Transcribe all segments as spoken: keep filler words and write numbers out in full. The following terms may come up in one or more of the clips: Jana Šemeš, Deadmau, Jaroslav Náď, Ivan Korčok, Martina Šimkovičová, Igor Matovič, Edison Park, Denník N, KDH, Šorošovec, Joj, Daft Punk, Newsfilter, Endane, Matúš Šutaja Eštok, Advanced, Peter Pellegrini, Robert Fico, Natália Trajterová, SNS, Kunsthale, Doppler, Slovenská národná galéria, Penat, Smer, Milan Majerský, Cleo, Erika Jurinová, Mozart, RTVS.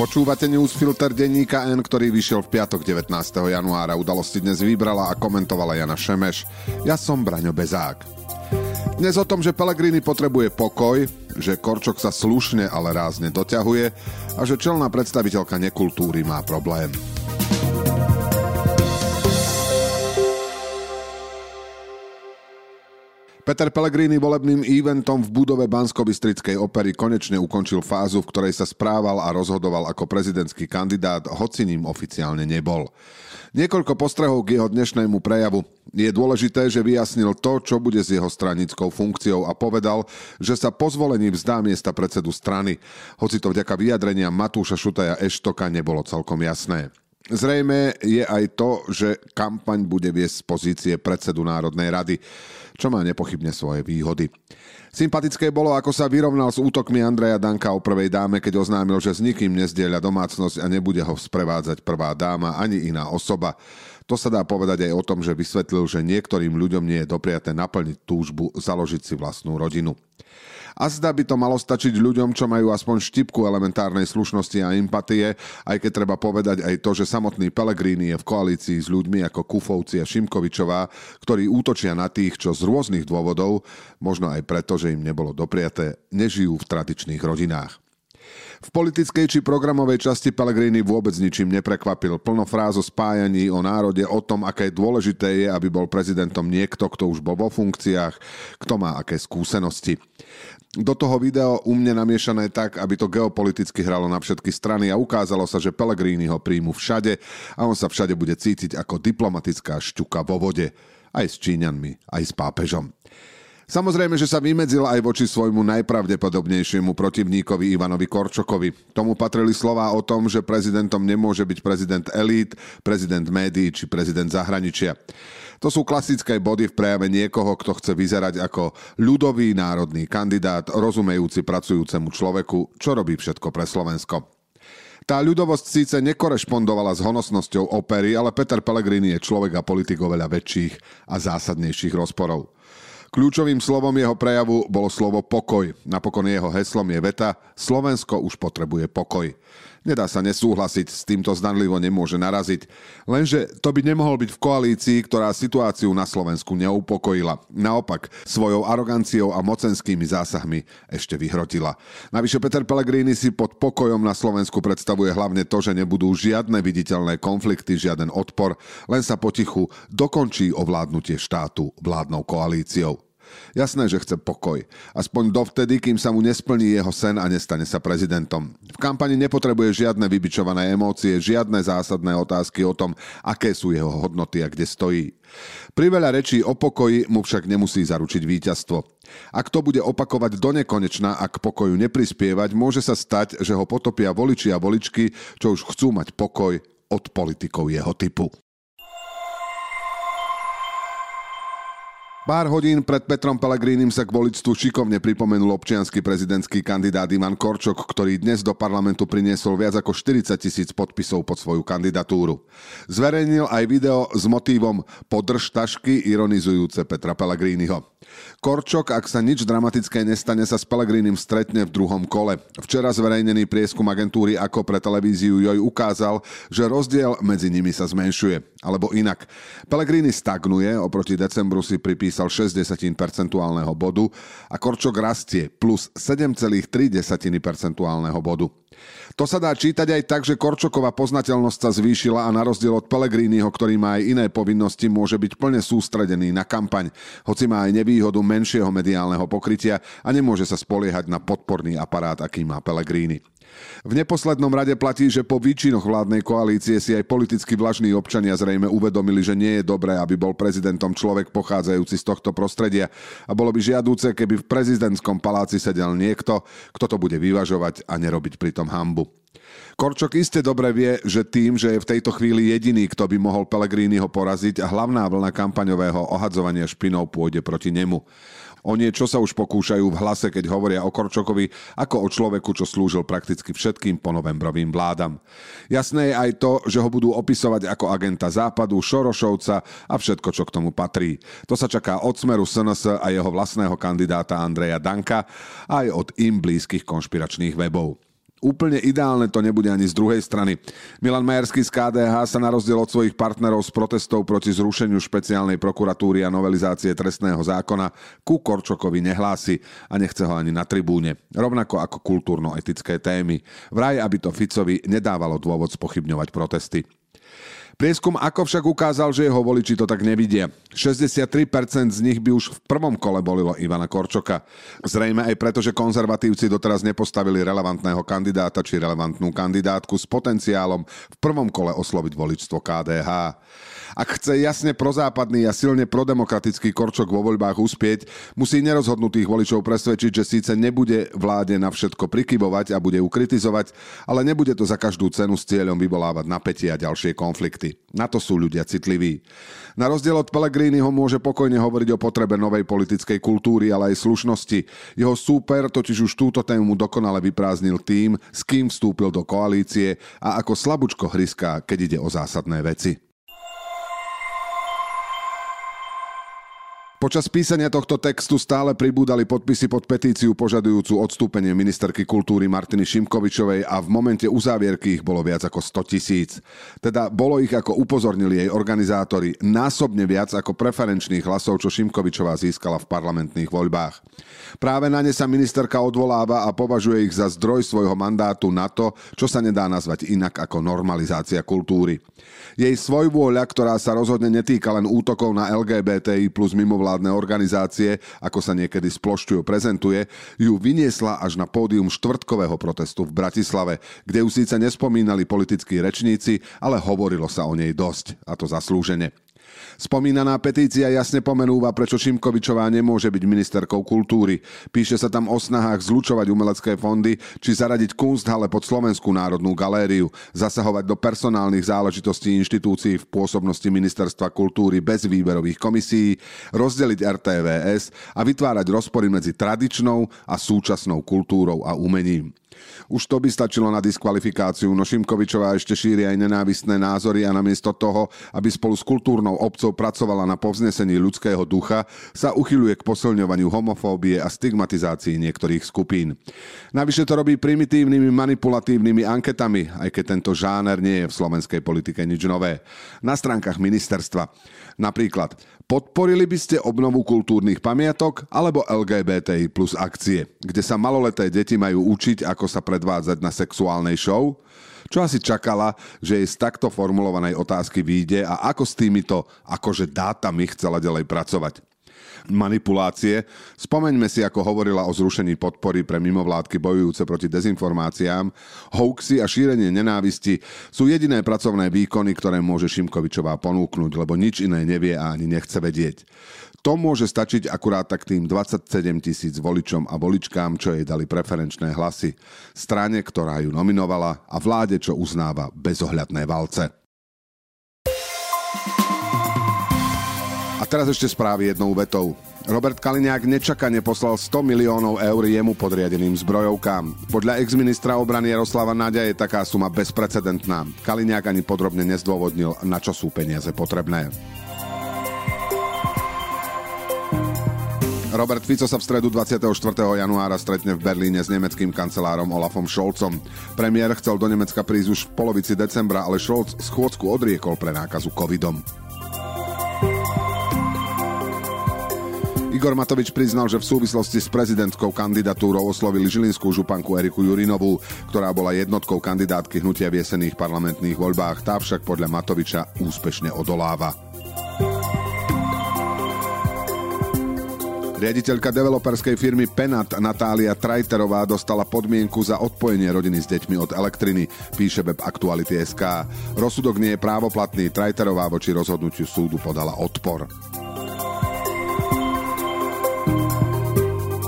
Počúvate Newsfilter denníka N, ktorý vyšiel v piatok devätnásteho januára. Udalosti dnes vybrala a komentovala Jana Šemeš. Ja som Braňo Bezák. Dnes o tom, že Pellegrini potrebuje pokoj, že Korčok sa slušne, ale rázne doťahuje a že čelná predstaviteľka nekultúry má problém. Peter Pellegrini volebným eventom v budove Banskobystrickej opery konečne ukončil fázu, v ktorej sa správal a rozhodoval ako prezidentský kandidát, hoci ním oficiálne nebol. Niekoľko postrehov k jeho dnešnému prejavu. Je dôležité, že vyjasnil to, čo bude s jeho stranickou funkciou a povedal, že sa po zvolení vzdá miesta predsedu strany, hoci to vďaka vyjadrenia Matúša Šutaja Eštoka nebolo celkom jasné. Zrejme je aj to, že kampaň bude viesť z pozície predsedu Národnej rady, čo má nepochybne svoje výhody. Sympatické bolo, ako sa vyrovnal s útokmi Andreja Danka o prvej dáme, keď oznámil, že s nikým nezdieľa domácnosť a nebude ho sprevádzať prvá dáma ani iná osoba. To sa dá povedať aj o tom, že vysvetlil, že niektorým ľuďom nie je dopriaté naplniť túžbu založiť si vlastnú rodinu. Azda by to malo stačiť ľuďom, čo majú aspoň štipku elementárnej slušnosti a empatie, aj keď treba povedať aj to, že samotný Pellegrini je v koalícii s ľuďmi ako Kufovci a Šimkovičová, ktorí útočia na tých, čo z rôznych dôvodov, možno aj preto, že im nebolo dopriaté, nežijú v tradičných rodinách. V politickej či programovej časti Pellegrini vôbec ničím neprekvapil. Plno fráz o spájaní, o národe, o tom, aké dôležité je, aby bol prezidentom niekto, kto už bol vo funkciách, kto má aké skúsenosti. Do toho video u mne namiešané tak, aby to geopoliticky hralo na všetky strany a ukázalo sa, že Pellegrini ho príjmu všade a on sa všade bude cítiť ako diplomatická šťuka vo vode. Aj s Číňanmi, aj s pápežom. Samozrejme, že sa vymedzil aj voči svojmu najpravdepodobnejšiemu protivníkovi Ivanovi Korčokovi. Tomu patrili slová o tom, že prezidentom nemôže byť prezident elít, prezident médií či prezident zahraničia. To sú klasické body v prejave niekoho, kto chce vyzerať ako ľudový národný kandidát, rozumejúci pracujúcemu človeku, čo robí všetko pre Slovensko. Tá ľudovosť síce nekorešpondovala s honosnosťou opery, ale Peter Pellegrini je človek a politik oveľa väčších a zásadnejších rozporov. Kľúčovým slovom jeho prejavu bolo slovo pokoj. Napokon jeho heslom je veta Slovensko už potrebuje pokoj. Nedá sa nesúhlasiť, s týmto zdanlivo nemôže naraziť. Lenže to by nemohol byť v koalícii, ktorá situáciu na Slovensku neupokojila. Naopak, svojou aroganciou a mocenskými zásahmi ešte vyhrotila. Navyše Peter Pellegrini si pod pokojom na Slovensku predstavuje hlavne to, že nebudú žiadne viditeľné konflikty, žiaden odpor, len sa potichu dokončí ovládnutie štátu vládnou koalíciou. Jasné, že chce pokoj. Aspoň dovtedy, kým sa mu nesplní jeho sen a nestane sa prezidentom. V kampani nepotrebuje žiadne vybičované emócie, žiadne zásadné otázky o tom, aké sú jeho hodnoty a kde stojí. Priveľa rečí o pokoji mu však nemusí zaručiť víťazstvo. Ak to bude opakovať donekonečna a k pokoju neprispievať, môže sa stať, že ho potopia voliči a voličky, čo už chcú mať pokoj od politikov jeho typu. Pár hodín pred Petrom Pellegrinim sa k voličstvu šikovne pripomenul občiansky prezidentský kandidát Ivan Korčok, ktorý dnes do parlamentu priniesol viac ako štyridsať tisíc podpisov pod svoju kandidatúru. Zverejnil aj video s motívom Podrž tašky ironizujúce Petra Pellegriniho. Korčok, ak sa nič dramatické nestane, sa s Pellegrinim stretne v druhom kole. Včera zverejnený prieskum agentúry Ako pre televíziu Joj ukázal, že rozdiel medzi nimi sa zmenšuje. Alebo inak. Pellegrini stagnuje, oproti decembru si pripísal šesť desatín percentuálneho bodu a Korčok rastie plus sedem celá tri percentuálneho bodu. To sa dá čítať aj tak, že Korčokova poznateľnosť sa zvýšila a na rozdiel od Pellegriniho, ktorý má aj iné povinnosti, môže byť plne sústredený na kampaň, hoci má aj nevýhodu menšieho mediálneho pokrytia a nemôže sa spoliehať na podporný aparát, aký má Pellegrini. V neposlednom rade platí, že po výčinoch vládnej koalície si aj politicky vlažní občania zrejme uvedomili, že nie je dobré, aby bol prezidentom človek pochádzajúci z tohto prostredia a bolo by žiadúce, keby v prezidentskom paláci sedel niekto, kto to bude vyvažovať a nerobiť pri tom hanbu. Korčok iste dobre vie, že tým, že je v tejto chvíli jediný, kto by mohol Pellegriniho poraziť, a hlavná vlna kampaňového ohadzovania špinov pôjde proti nemu. O niečo sa už pokúšajú v Hlase, keď hovoria o Korčokovi ako o človeku, čo slúžil prakticky všetkým ponovembrovým vládam. Jasné je aj to, že ho budú opisovať ako agenta Západu, Šorošovca a všetko, čo k tomu patrí. To sa čaká od Smeru, es en es a jeho vlastného kandidáta Andreja Danka a aj od im blízkych konšpiračných webov. Úplne ideálne to nebude ani z druhej strany. Milan Majerský z ká dé há sa na rozdiel od svojich partnerov s protestov proti zrušeniu špeciálnej prokuratúry a novelizácie trestného zákona ku Korčokovi nehlási a nechce ho ani na tribúne. Rovnako ako kultúrno-etické témy. Vraj, aby to Ficovi nedávalo dôvod spochybňovať protesty. Prieskum Ako však ukázal, že jeho voliči to tak nevidia. šesťdesiattri percent z nich by už v prvom kole volilo Ivana Korčoka. Zrejme aj preto, že konzervatívci doteraz nepostavili relevantného kandidáta či relevantnú kandidátku s potenciálom v prvom kole osloviť voličstvo ká dé há. Ak chce jasne prozápadný a silne prodemokratický Korčok vo voľbách uspieť, musí nerozhodnutých voličov presvedčiť, že síce nebude vláde na všetko prikyvovať a bude ju kritizovať, ale nebude to za každú cenu s cieľom vyvolávať napätie a ďalšie konflikty. Na to sú ľudia citliví. Na rozdiel od Pellegriniho môže pokojne hovoriť o potrebe novej politickej kultúry, ale aj slušnosti. Jeho súper totiž už túto tému dokonale vyprázdnil tým, s kým vstúpil do koalície a ako slabúčko hryská, keď ide o zásadné veci. Počas písania tohto textu stále pribúdali podpisy pod petíciu požadujúcu odstúpenie ministerky kultúry Martiny Šimkovičovej a v momente uzávierky ich bolo viac ako sto tisíc. Teda bolo ich, ako upozornili jej organizátori, násobne viac ako preferenčných hlasov, čo Šimkovičová získala v parlamentných voľbách. Práve na ne sa ministerka odvoláva a považuje ich za zdroj svojho mandátu na to, čo sa nedá nazvať inak ako normalizácia kultúry. Jej svojvôľa, ktorá sa rozhodne netýka len útokov na el gé bé té í plus mimovládne organizácie, ako sa niekedy splošťujú prezentuje, ju vyniesla až na pódium štvrtkového protestu v Bratislave, kde ju síce nespomínali politickí rečníci, ale hovorilo sa o nej dosť, a to zaslúžene. Spomínaná petícia jasne pomenúva, prečo Šimkovičová nemôže byť ministerkou kultúry. Píše sa tam o snahách zlučovať umelecké fondy či zaradiť Kunsthale pod Slovenskú národnú galériu, zasahovať do personálnych záležitostí inštitúcií v pôsobnosti ministerstva kultúry bez výberových komisií, rozdeliť er té vé es a vytvárať rozpory medzi tradičnou a súčasnou kultúrou a umením. Už to by stačilo na diskvalifikáciu, no Šimkovičová ešte šíri aj nenávistné názory a namiesto toho, aby spolu s kultúrnou obcou pracovala na povznesení ľudského ducha, sa uchyľuje k posilňovaniu homofóbie a stigmatizácii niektorých skupín. Navyše to robí primitívnymi manipulatívnymi anketami, aj keď tento žáner nie je v slovenskej politike nič nové. Na stránkach ministerstva. Napríklad, podporili by ste obnovu kultúrnych pamiatok alebo el gé bé té í plus akcie, kde sa maloleté deti majú učiť, ako sa predvádzať na sexuálnej show? Čo asi čakala, že jej z takto formulovanej otázky vyjde a ako s týmito akože dátami chcela ďalej pracovať? Manipulácie. Spomeňme si, ako hovorila o zrušení podpory pre mimovládky bojujúce proti dezinformáciám. Hoaxy a šírenie nenávisti sú jediné pracovné výkony, ktoré môže Šimkovičová ponúknuť, lebo nič iné nevie a ani nechce vedieť. To môže stačiť akurát tak tým dvadsaťsedem tisíc voličom a voličkám, čo jej dali preferenčné hlasy. Strane, ktorá ju nominovala, a vláde, čo uznáva bezohľadné valce. A teraz ešte správy jednou vetou. Robert Kaliňák nečakane poslal sto miliónov eur jemu podriadeným zbrojovkám. Podľa exministra obrany Jaroslava Náďa je taká suma bezprecedentná. Kaliňák ani podrobne nezdôvodnil, na čo sú peniaze potrebné. Robert Fico sa v stredu dvadsiateho štvrtého januára stretne v Berlíne s nemeckým kancelárom Olafom Scholzom. Premiér chcel do Nemecka prísť už v polovici decembra, ale Scholz schôdzku odriekol pre nákazu covidom. Igor Matovič priznal, že v súvislosti s prezidentskou kandidatúrou oslovili žilinskú županku Eriku Jurinovú, ktorá bola jednotkou kandidátky hnutia v jesenných parlamentných voľbách. Tá však podľa Matoviča úspešne odoláva. Riaditeľka developerskej firmy Penat Natália Trajterová dostala podmienku za odpojenie rodiny s deťmi od elektriny, píše web Aktuality bodka es ká. Rozsudok nie je právoplatný, Trajterová voči rozhodnutiu súdu podala odpor.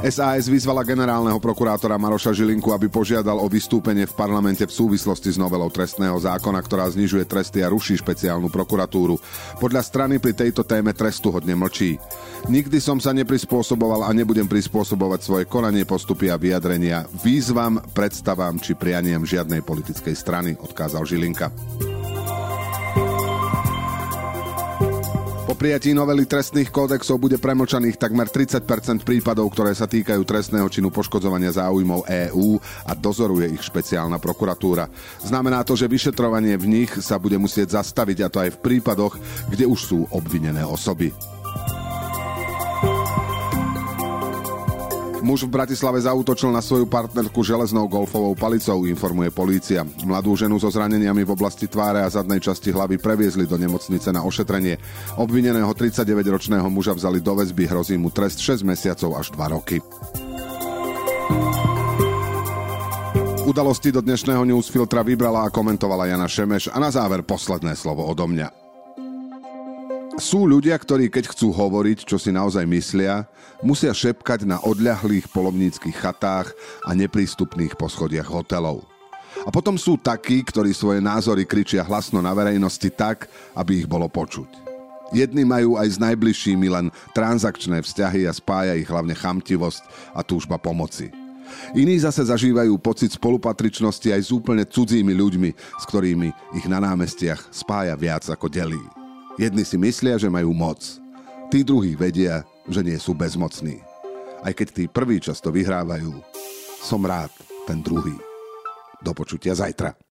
es á es vyzvala generálneho prokurátora Maroša Žilinku, aby požiadal o vystúpenie v parlamente v súvislosti s novelou trestného zákona, ktorá znižuje tresty a ruší špeciálnu prokuratúru. Podľa strany pri tejto téme trestuhodne mlčí. Nikdy som sa neprispôsoboval a nebudem prispôsobovať svoje konanie, postupy a vyjadrenia výzvam, predstavám či prianiam žiadnej politickej strany, odkázal Žilinka. prijatí novely trestných kódexov bude premlčaných takmer tridsať percent prípadov, ktoré sa týkajú trestného činu poškodzovania záujmov EÚ a dozoruje ich špeciálna prokuratúra. Znamená to, že vyšetrovanie v nich sa bude musieť zastaviť, a to aj v prípadoch, kde už sú obvinené osoby. Muž v Bratislave zaútočil na svoju partnerku železnou golfovou palicou, informuje polícia. Mladú ženu so zraneniami v oblasti tváre a zadnej časti hlavy previezli do nemocnice na ošetrenie. Obvineného tridsaťdeväťročného muža vzali do väzby, hrozí mu trest šesť mesiacov až dva roky. Udalosti do dnešného Newsfiltra vybrala a komentovala Jana Šemeš a na záver posledné slovo odo mňa. Sú ľudia, ktorí keď chcú hovoriť, čo si naozaj myslia, musia šepkať na odľahlých polovníckych chatách a neprístupných poschodiach hotelov. A potom sú takí, ktorí svoje názory kričia hlasno na verejnosti tak, aby ich bolo počuť. Jedni majú aj s najbližšími len transakčné vzťahy a spája ich hlavne chamtivosť a túžba pomoci. Iní zase zažívajú pocit spolupatričnosti aj s úplne cudzími ľuďmi, s ktorými ich na námestiach spája viac ako delí. Jedni si myslia, že majú moc. Tí druhí vedia, že nie sú bezmocní. Aj keď tí prví často vyhrávajú, som rád ten druhý. Do počutia zajtra.